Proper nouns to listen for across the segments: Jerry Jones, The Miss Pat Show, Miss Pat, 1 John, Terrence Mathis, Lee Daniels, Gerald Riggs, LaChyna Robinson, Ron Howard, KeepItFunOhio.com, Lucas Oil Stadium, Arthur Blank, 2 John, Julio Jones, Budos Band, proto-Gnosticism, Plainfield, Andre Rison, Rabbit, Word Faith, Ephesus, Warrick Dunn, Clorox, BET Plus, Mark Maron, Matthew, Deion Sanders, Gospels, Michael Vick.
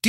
Do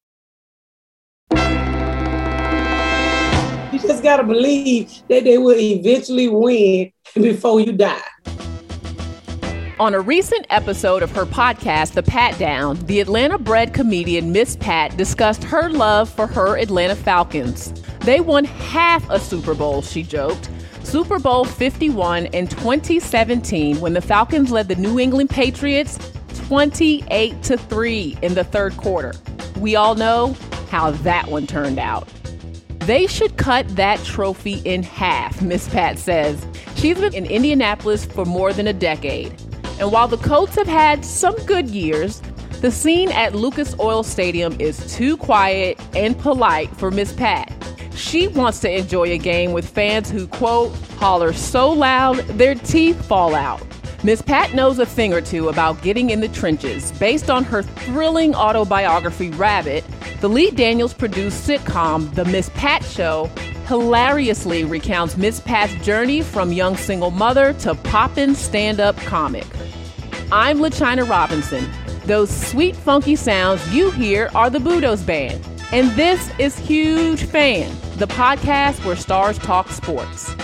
You just gotta believe that they will eventually win before you die. On a recent episode of her podcast, The Pat Down, the Atlanta-bred comedian Miss Pat discussed her love for her Atlanta Falcons. They won half a Super Bowl, she joked. Super Bowl 51 in 2017, when the Falcons led the New England Patriots 28-3 in the third quarter. We all know how that one turned out. They should cut that trophy in half, Miss Pat says. She's been in Indianapolis for more than a decade. And while the Colts have had some good years, the scene at Lucas Oil Stadium is too quiet and polite for Miss Pat. She wants to enjoy a game with fans who, quote, holler so loud their teeth fall out. Miss Pat knows a thing or two about getting in the trenches. Based on her thrilling autobiography, Rabbit, the Lee Daniels produced sitcom, The Miss Pat Show, hilariously recounts Miss Pat's journey from young single mother to poppin' stand-up comic. I'm LaChyna Robinson. Those sweet, funky sounds you hear are the Budos Band. And this is Huge Fan, the podcast where stars talk sports.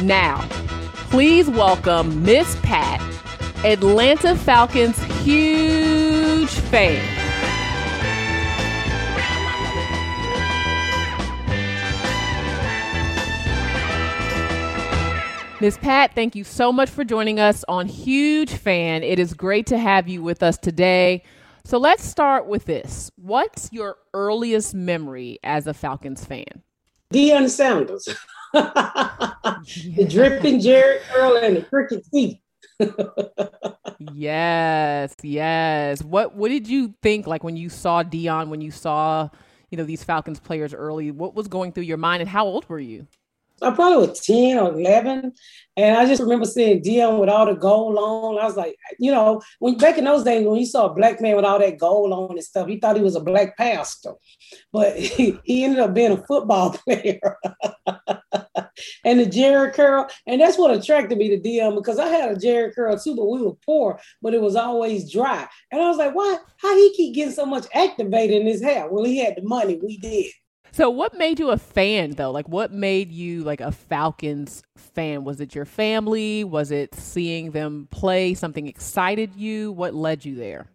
Now, please welcome Miss Pat, Atlanta Falcons' huge fan. Miss Pat, thank you so much for joining us on Huge Fan. It is great to have you with us today. So let's start with this. What's your earliest memory as a Falcons fan? Deion Sanders. The dripping Gerald Riggs and the crooked teeth. Yes. What did you think like when you saw Deion, when you saw, these Falcons players early? What was going through your mind and how old were you? I probably was 10 or 11. And I just remember seeing Deion with all the gold on. I was like, back in those days, when you saw a black man with all that gold on and stuff, you thought he was a black pastor. But he ended up being a football player. And the Jerry curl. And that's what attracted me to Deion, because I had a Jerry curl too, but we were poor, but it was always dry. And I was like, why? How he keep getting so much activated in his hair? Well, he had the money. We did. So what made you a fan, though? Like, what made you, like, a Falcons fan? Was it your family? Was it seeing them play? Something excited you? What led you there?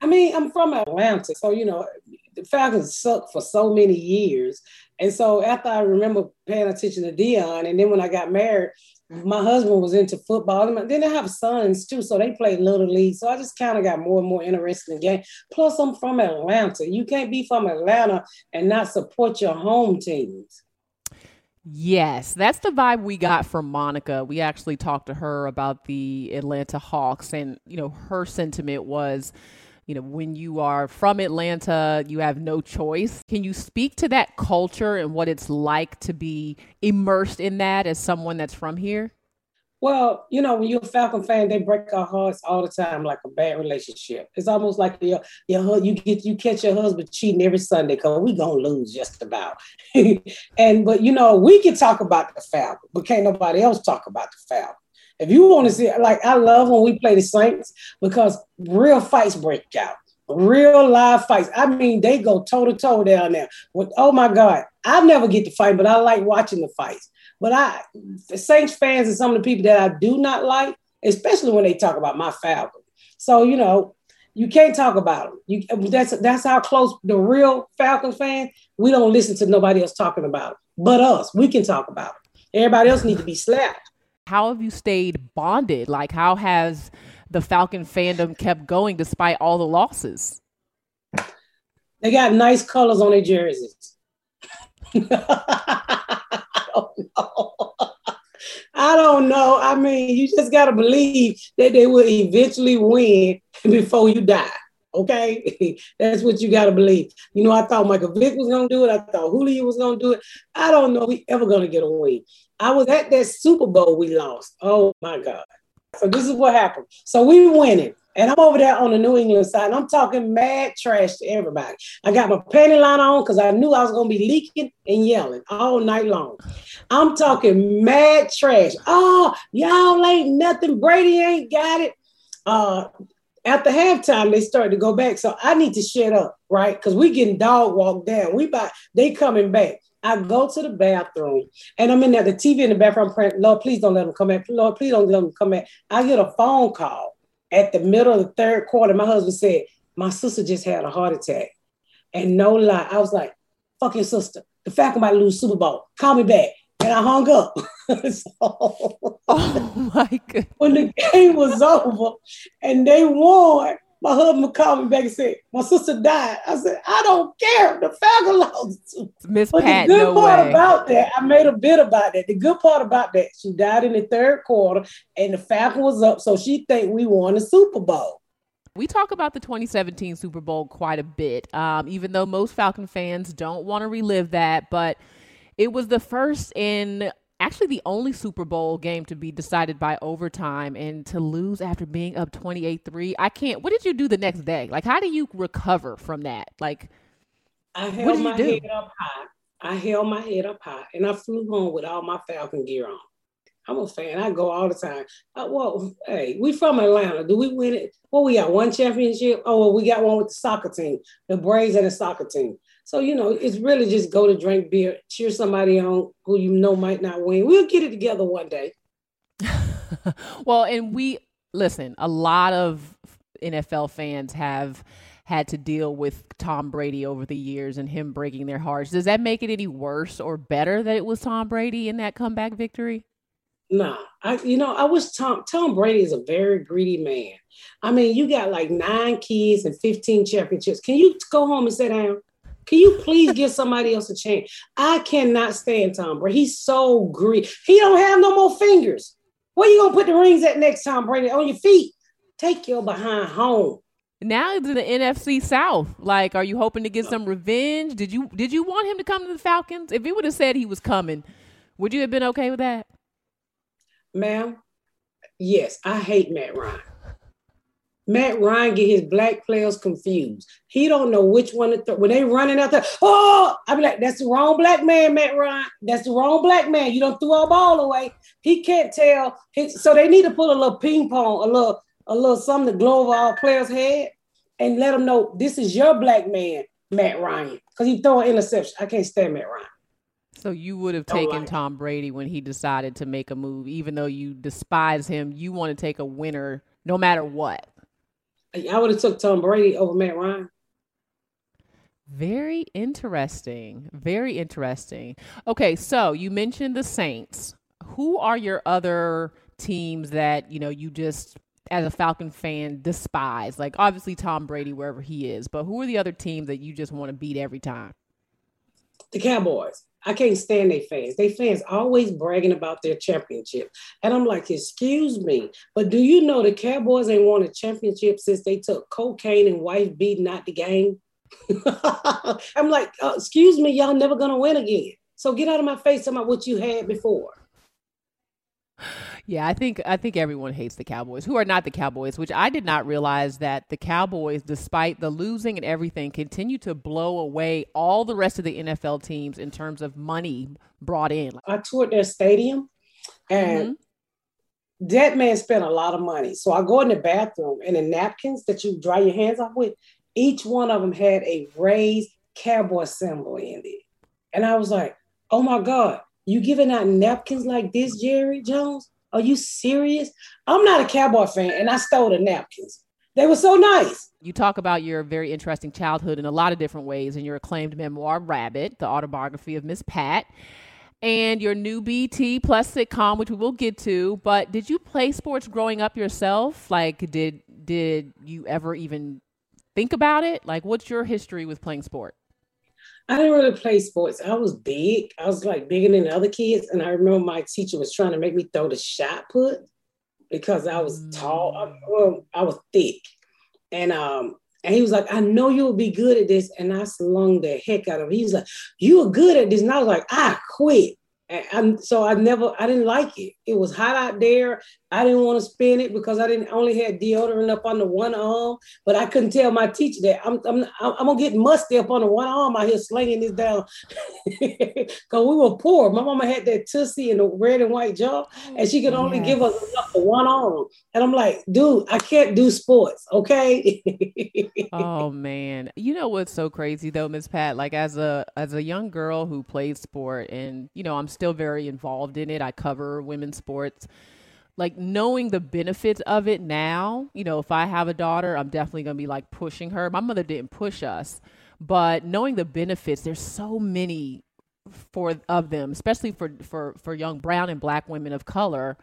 I mean, I'm from Atlanta, so, the Falcons sucked for so many years. And so after I remember paying attention to Deion, and then when I got married, my husband was into football. And then I have sons, too, so they played Little League. So I just kind of got more and more interested in the game. Plus, I'm from Atlanta. You can't be from Atlanta and not support your home teams. Yes, that's the vibe we got from Monica. We actually talked to her about the Atlanta Hawks, and, her sentiment was, when you are from Atlanta, you have no choice. Can you speak to that culture and what it's like to be immersed in that as someone that's from here? Well, when you're a Falcon fan, they break our hearts all the time, like a bad relationship. It's almost like you catch your husband cheating every Sunday, because we gonna lose just about. But we can talk about the Falcon, but can't nobody else talk about the Falcon. If you want to see, like, I love when we play the Saints, because real fights break out, real live fights. I mean, they go toe-to-toe down there. Oh, my God. I never get to fight, but I like watching the fights. But Saints fans are some of the people that I do not like, especially when they talk about my Falcons. So, You can't talk about them. That's how close the real Falcons fan. We don't listen to nobody else talking about them, but us. We can talk about them. Everybody else needs to be slapped. How have you stayed bonded? Like, how has the Falcon fandom kept going despite all the losses? They got nice colors on their jerseys. I don't know. I mean, you just got to believe that they will eventually win before you die. Okay? That's what you got to believe. You know, I thought Michael Vick was going to do it. I thought Julio was going to do it. I don't know if we ever going to get a win. I was at that Super Bowl we lost. Oh, my God. So this is what happened. So we win it. And I'm over there on the New England side, and I'm talking mad trash to everybody. I got my panty line on because I knew I was going to be leaking and yelling all night long. I'm talking mad trash. Oh, y'all ain't nothing. Brady ain't got it. After halftime, they started to go back. So I need to shut up, right? Because we getting dog walked down. They coming back. I go to the bathroom, and I'm in there. The TV in the bathroom, I'm praying, Lord, please don't let them come back. Lord, please don't let them come back. I get a phone call. At the middle of the third quarter, my husband said, my sister just had a heart attack. And no lie, I was like, fuck your sister. The Falcons might lose Super Bowl. Call me back. And I hung up. Oh, my God. When the game was over and they won, my husband called me back and said, my sister died. I said, I don't care. The Falcons lost. Miss Pat, no way. The good part about that, I made a bit about that. The good part about that, she died in the third quarter and the Falcons was up, so she think we won the Super Bowl. We talk about the 2017 Super Bowl quite a bit, even though most Falcon fans don't want to relive that, but it was the first in... Actually, the only Super Bowl game to be decided by overtime, and to lose after being up 28-3. I can't. What did you do the next day? Like, how do you recover from that? Like, I held my head up high, and I flew home with all my Falcon gear on. I'm a fan. I go all the time. We from Atlanta. Do we win it? Well, we got one championship. Oh, well, we got one with the soccer team, the Braves and the soccer team. So, you know, it's really just go to drink beer, cheer somebody on who you know might not win. We'll get it together one day. Well, and a lot of NFL fans have had to deal with Tom Brady over the years and him breaking their hearts. Does that make it any worse or better that it was Tom Brady in that comeback victory? No, I wish Tom Brady is a very greedy man. I mean, you got like 9 kids and 15 championships. Can you go home and sit down? Can you please give somebody else a chance? I cannot stand Tom Brady. He's so greedy. He don't have no more fingers. Where you going to put the rings at next, Tom Brady? On your feet. Take your behind home. Now to the NFC South. Like, are you hoping to get some revenge? Did you want him to come to the Falcons? If he would have said he was coming, would you have been okay with that? Ma'am, yes, I hate Matt Ryan. Matt Ryan get his black players confused. He don't know which one to throw. When they running out there, I be like, that's the wrong black man, Matt Ryan. That's the wrong black man. You don't throw our ball away. He can't tell. So they need to put a little ping pong, a little something to glow over all players' head and let them know this is your black man, Matt Ryan, because he throw an interception. I can't stand Matt Ryan. So you would have taken Tom Brady when he decided to make a move, even though you despise him. You want to take a winner no matter what. I would have took Tom Brady over Matt Ryan. Very interesting. Very interesting. Okay, so you mentioned the Saints. Who are your other teams that, you know, you just, as a Falcon fan, despise? Like, obviously, Tom Brady, wherever he is. But who are the other teams that you just want to beat every time? The Cowboys. I can't stand their fans. Their fans always bragging about their championship. And I'm like, excuse me, but do you know the Cowboys ain't won a championship since they took cocaine and wife beating out the game? I'm like, excuse me, y'all never going to win again. So get out of my face about what you had before. Yeah, I think everyone hates the Cowboys, who are not the Cowboys, which I did not realize that the Cowboys, despite the losing and everything, continue to blow away all the rest of the NFL teams in terms of money brought in. I toured their stadium, and that man spent a lot of money. So I go in the bathroom, and the napkins that you dry your hands off with, each one of them had a raised Cowboy symbol in it. And I was like, oh, my God, you giving out napkins like this, Jerry Jones? Are you serious? I'm not a Cowboy fan, and I stole the napkins. They were so nice. You talk about your very interesting childhood in a lot of different ways in your acclaimed memoir, Rabbit, the autobiography of Miss Pat, and your new BET Plus sitcom, which we will get to. But did you play sports growing up yourself? Like, did you ever even think about it? Like, what's your history with playing sport? I didn't really play sports. I was big. I was like bigger than the other kids. And I remember my teacher was trying to make me throw the shot put because I was tall. I was thick. And he was like, I know you'll be good at this. And I slung the heck out of him. He was like, you are good at this. And I was like, I quit. And so I didn't like it. It was hot out there. I didn't want to spin it because I only had deodorant up on the one arm, but I couldn't tell my teacher that I'm going to get musty up on the one arm out here slinging this down. Because we were poor. My mama had that tussie and the red and white jaw, and she could only give us enough for one arm. And I'm like, dude, I can't do sports, okay? Oh, man. You know what's so crazy, though, Miss Pat? Like, as a young girl who played sport and, you know, I'm still very involved in it. I cover women's sports. Like, knowing the benefits of it now, you know, if I have a daughter, I'm definitely going to be like pushing her. My mother didn't push us, but knowing the benefits, there's so many of them, especially for young brown and black women of color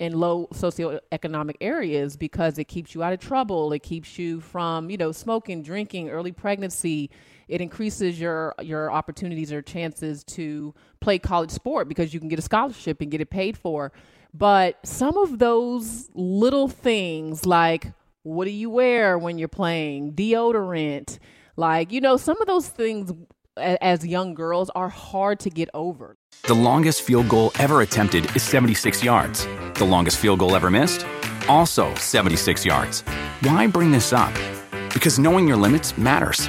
in low socioeconomic areas, because it keeps you out of trouble. It keeps you from, you know, smoking, drinking, early pregnancy. It increases your opportunities or chances to play college sport because you can get a scholarship and get it paid for. But some of those little things, like what do you wear when you're playing, deodorant, like, you know, some of those things as young girls are hard to get over. The longest field goal ever attempted is 76 yards. The longest field goal ever missed, also 76 yards. Why bring this up? Because knowing your limits matters,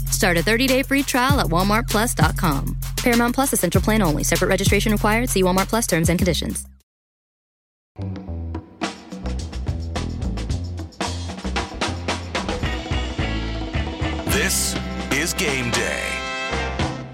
Start a 30-day free trial at walmartplus.com. Paramount Plus, essential plan only. Separate registration required. See Walmart Plus terms and conditions. This is game day.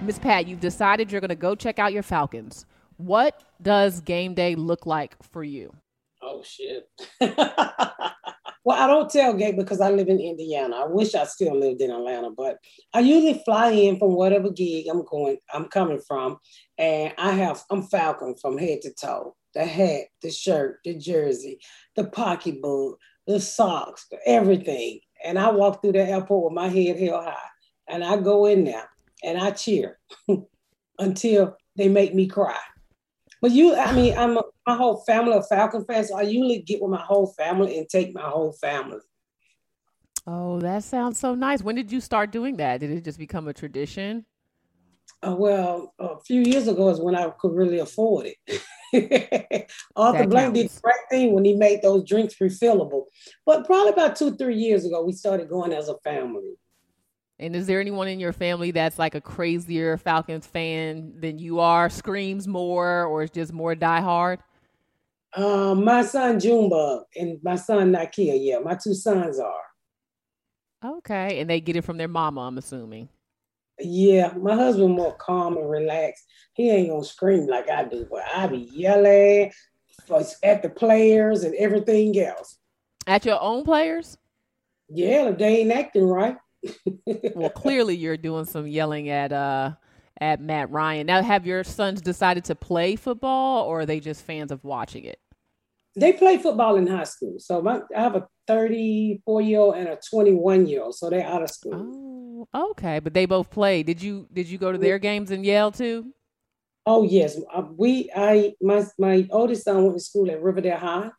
Miss Pat, you've decided you're going to go check out your Falcons. What does game day look like for you? Oh, shit. Well, I don't tailgate because I live in Indiana. I wish I still lived in Atlanta, but I usually fly in from whatever gig I'm coming from. And I'm Falcon from head to toe. The hat, the shirt, the jersey, the pocketbook, the socks, everything. And I walk through the airport with my head held high. And I go in there and I cheer until they make me cry. But my whole family of Falcon fans, so I usually get with my whole family and take my whole family. Oh, that sounds so nice. When did you start doing that? Did it just become a tradition? Well, a few years ago is when I could really afford it. Arthur Blank did the right thing when he made those drinks refillable. But probably about 2-3 years ago, we started going as a family. And is there anyone in your family that's like a crazier Falcons fan than you are, screams more, or is just more diehard? My son Junebug and my son Nakia, yeah. My two sons are. Okay, and they get it from their mama, I'm assuming. Yeah, my husband more calm and relaxed. He ain't gonna scream like I do, but I be yelling at the players and everything else. At your own players? Yeah, if they ain't acting right. Well, clearly you're doing some yelling at Matt Ryan. Now, have your sons decided to play football, or are they just fans of watching it? They play football in high school. So I have a 34-year-old and a 21-year-old, so they're out of school. Oh, okay. But they both play. Did you go to their games in Yale too? Oh yes, my oldest son went to school at Riverdale High,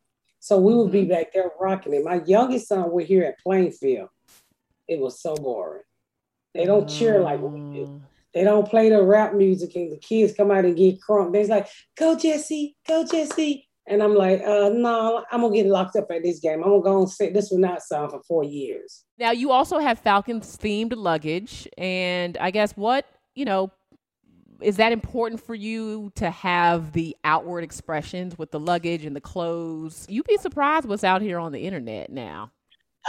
so we would be back there rocking it. My youngest son went here at Plainfield. It was so boring. They don't cheer like we do. They don't play the rap music, and the kids come out and get crunk. They're like, "Go Jesse, go Jesse," and I'm like, "No, I'm gonna get locked up at this game. I'm gonna go and sit this one outside for 4 years." Now you also have Falcons themed luggage, and I guess what you know. Is that important for you to have the outward expressions with the luggage and the clothes? You'd be surprised what's out here on the internet now.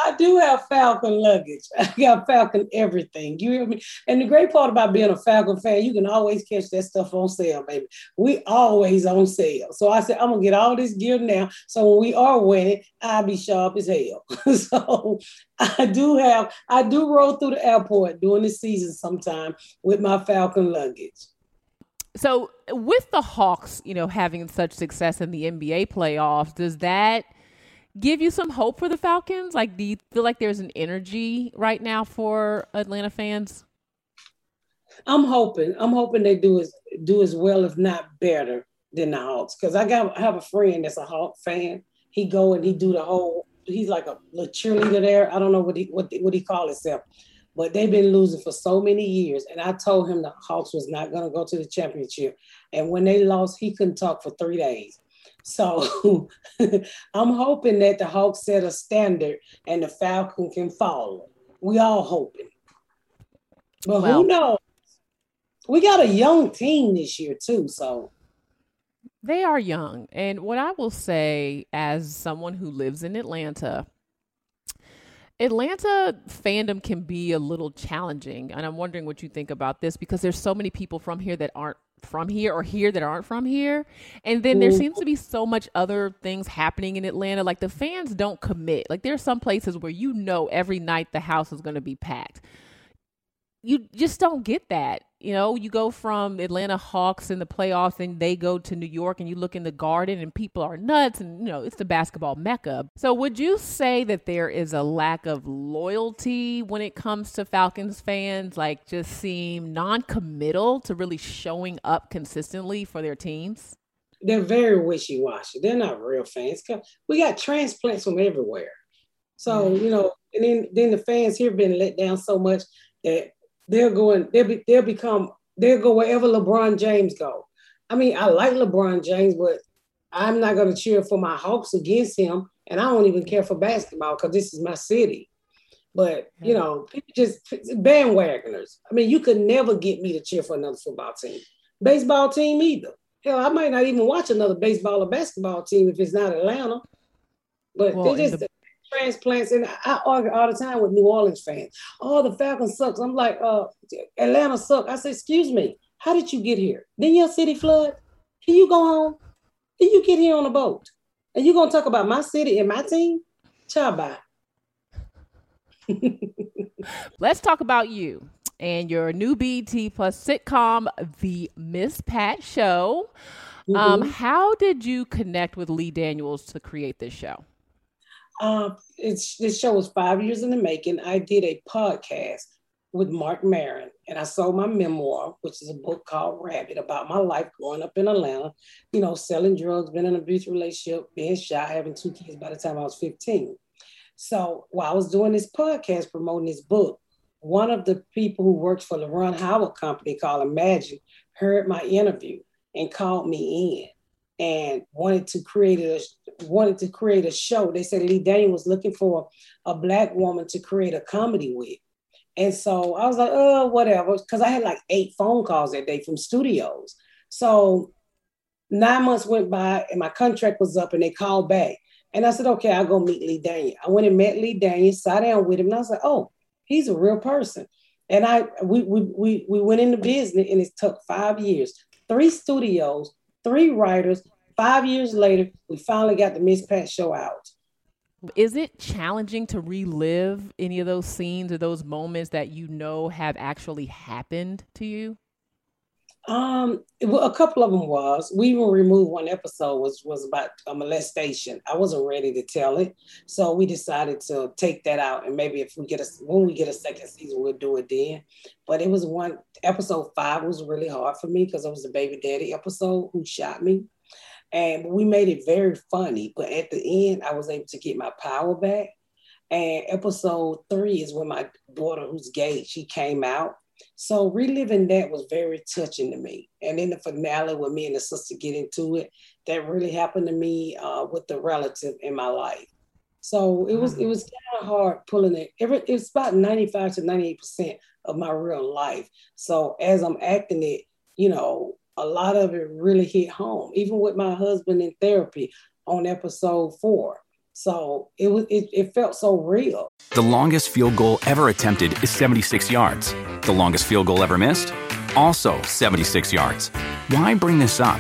I do have Falcon luggage. I got Falcon everything. You hear me? And the great part about being a Falcon fan, you can always catch that stuff on sale, baby. We always on sale. So I said, I'm going to get all this gear now. So when we are winning, I'll be sharp as hell. So I do roll through the airport during the season sometime with my Falcon luggage. So with the Hawks, you know, having such success in the NBA playoffs, does that give you some hope for the Falcons? Like, do you feel like there's an energy right now for Atlanta fans? I'm hoping they do as well, if not better, than the Hawks. Because I have a friend that's a Hawk fan. He go and he do the whole. He's like a little cheerleader there. I don't know what he call himself, but they've been losing for so many years. And I told him the Hawks was not going to go to the championship. And when they lost, he couldn't talk for 3 days. So I'm hoping that the Hawks set a standard and the Falcon can follow. We all hoping. But well, who knows? We got a young team this year too, so. They are young. And what I will say as someone who lives in Atlanta fandom can be a little challenging. And I'm wondering what you think about this, because there's so many people from here that aren't from here or here that aren't from here. And then there seems to be so much other things happening in Atlanta. Like the fans don't commit. Like there are some places where, you know, every night the house is going to be packed. You just don't get that. You know, you go from Atlanta Hawks in the playoffs and they go to New York and you look in the Garden and people are nuts and, you know, it's the basketball mecca. So would you say that there is a lack of loyalty when it comes to Falcons fans, like just seem non-committal to really showing up consistently for their teams? They're very wishy-washy. They're not real fans. We got transplants from everywhere. So, you know, and then the fans here have been let down so much that they'll go wherever LeBron James go. I mean, I like LeBron James, but I'm not going to cheer for my Hawks against him. And I don't even care for basketball because this is my city. But, you know, people just bandwagoners. I mean, you could never get me to cheer for another football team, baseball team either. Hell, I might not even watch another baseball or basketball team if it's not Atlanta. But well, they just... transplants, and I argue all the time with New Orleans fans. Oh, the Falcons sucks. I'm like, Atlanta sucks. I say, excuse me, how did you get here? Didn't your city flood? Can you go home? Can you get here on a boat? And you gonna talk about my city and my team? Ciao, bye. Let's talk about you and your new BET Plus sitcom, The Miss Pat Show. How did you connect with Lee Daniels to create this show? This show was 5 years in the making. I did a podcast with Mark Maron, and I sold my memoir, which is a book called Rabbit, about my life growing up in Atlanta, you know, selling drugs, being in an abusive relationship, being shy, having two kids by the time I was 15. So while I was doing this podcast, promoting this book, one of the people who works for the Ron Howard company called Imagine heard my interview and called me in. And wanted to create a show. They said Lee Daniels was looking for a Black woman to create a comedy with. And so I was like, oh, whatever. Because I had like 8 phone calls that day from studios. So 9 months went by and my contract was up and they called back. And I said, okay, I'll go meet Lee Daniels. I went and met Lee Daniels, sat down with him. And I was like, oh, he's a real person. And we went into business, and it took 5 years, 3 studios, 3 writers. 5 years later, we finally got the Miss Pat Show out. Is it challenging to relive any of those scenes or those moments that you know have actually happened to you? Well, a couple of them was. We even removed one episode was about a molestation. I wasn't ready to tell it, so we decided to take that out. And maybe if we get when we get a second season, we'll do it then. But it was one episode 5 was really hard for me because it was the baby daddy episode who shot me. And we made it very funny. But at the end, I was able to get my power back. And episode 3 is when my daughter, who's gay, she came out. So reliving that was very touching to me. And in the finale, when me and the sister get into it, that really happened to me with the relative in my life. So it was kind of hard pulling it. It's about 95 to 98% of my real life. So as I'm acting it, a lot of it really hit home, even with my husband in therapy on episode 4. So it felt so real. The longest field goal ever attempted is 76 yards. The longest field goal ever missed, also 76 yards. Why bring this up?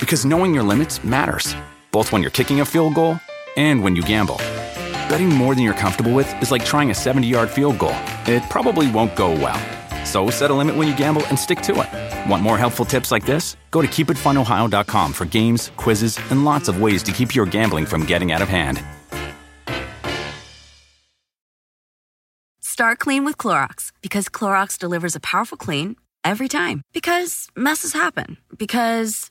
Because knowing your limits matters, both when you're kicking a field goal and when you gamble. Betting more than you're comfortable with is like trying a 70-yard field goal. It probably won't go well. So set a limit when you gamble and stick to it. Want more helpful tips like this? Go to KeepItFunOhio.com for games, quizzes, and lots of ways to keep your gambling from getting out of hand. Start clean with Clorox, because Clorox delivers a powerful clean every time. Because messes happen. Because...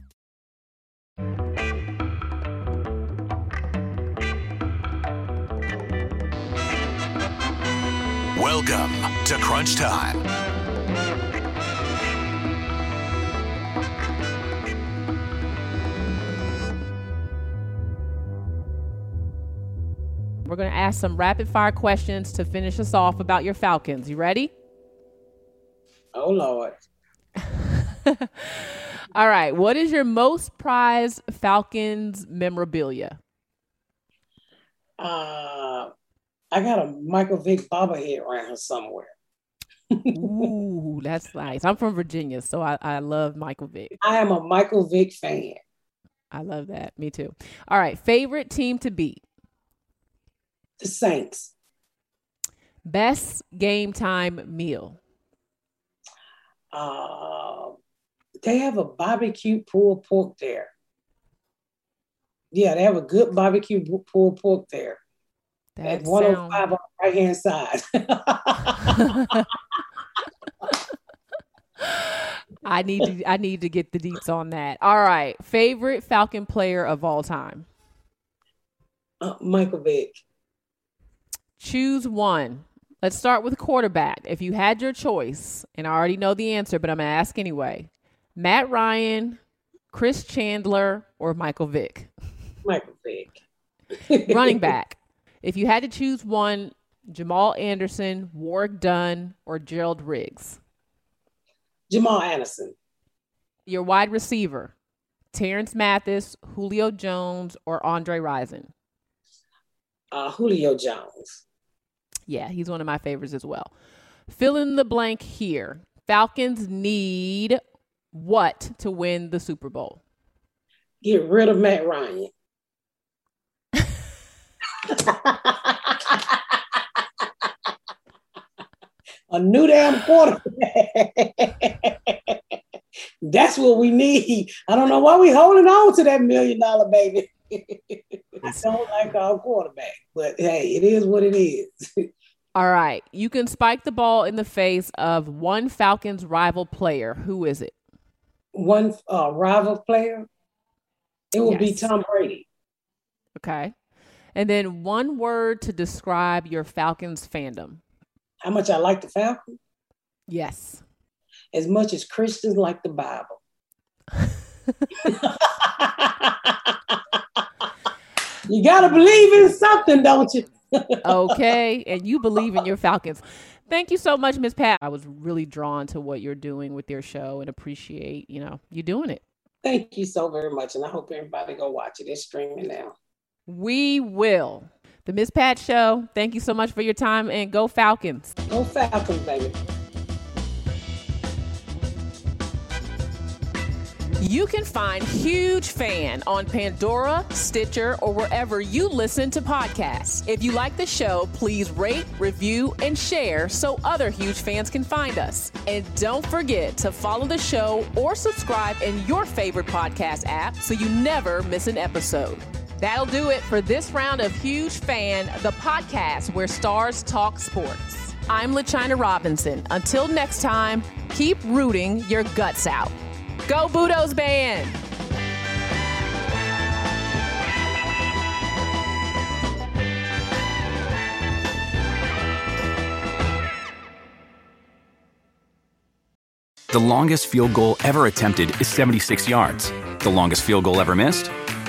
Welcome to Crunch Time. We're going to ask some rapid-fire questions to finish us off about your Falcons. You ready? Oh, Lord. All right. What is your most prized Falcons memorabilia? I got a Michael Vick bobblehead around here somewhere. Ooh, that's nice. I'm from Virginia, so I love Michael Vick. I am a Michael Vick fan. I love that. Me too. All right. Favorite team to beat? The Saints. Best game time meal? They have a barbecue pulled pork there. Yeah, they have a good barbecue pulled pork there. At 105 on the right-hand side. I need to get the deets on that. All right. Favorite Falcon player of all time? Michael Vick. Choose one. Let's start with quarterback. If you had your choice, and I already know the answer, but I'm going to ask anyway. Matt Ryan, Chris Chandler, or Michael Vick? Michael Vick. Running back. If you had to choose one, Jamal Anderson, Warrick Dunn, or Gerald Riggs? Jamal Anderson. Your wide receiver, Terrence Mathis, Julio Jones, or Andre Rison? Julio Jones. Yeah, he's one of my favorites as well. Fill in the blank here. Falcons need what to win the Super Bowl? Get rid of Matt Ryan. A new damn quarterback. That's what we need. I don't know why we holding on to that $1 million baby. I don't like our quarterback, but hey, it is what it is. All right. You can spike the ball in the face of one Falcons rival player. Who is it? One rival player? It will be Tom Brady. Okay. And then one word to describe your Falcons fandom. How much I like the Falcons? Yes. As much as Christians like the Bible. You got to believe in something, don't you? Okay. And you believe in your Falcons. Thank you so much, Miss Pat. I was really drawn to what you're doing with your show and appreciate, you doing it. Thank you so very much. And I hope everybody go watch it. It's streaming now. We will. The Miss Pat Show. Thank you so much for your time and go Falcons. Go Falcons, baby. You can find Huge Fan on Pandora, Stitcher, or wherever you listen to podcasts. If you like the show, please rate, review, and share so other Huge fans can find us. And don't forget to follow the show or subscribe in your favorite podcast app so you never miss an episode. That'll do it for this round of Huge Fan, the podcast where stars talk sports. I'm LaChyna Robinson. Until next time, keep rooting your guts out. Go Budos Band! The longest field goal ever attempted is 76 yards. The longest field goal ever missed?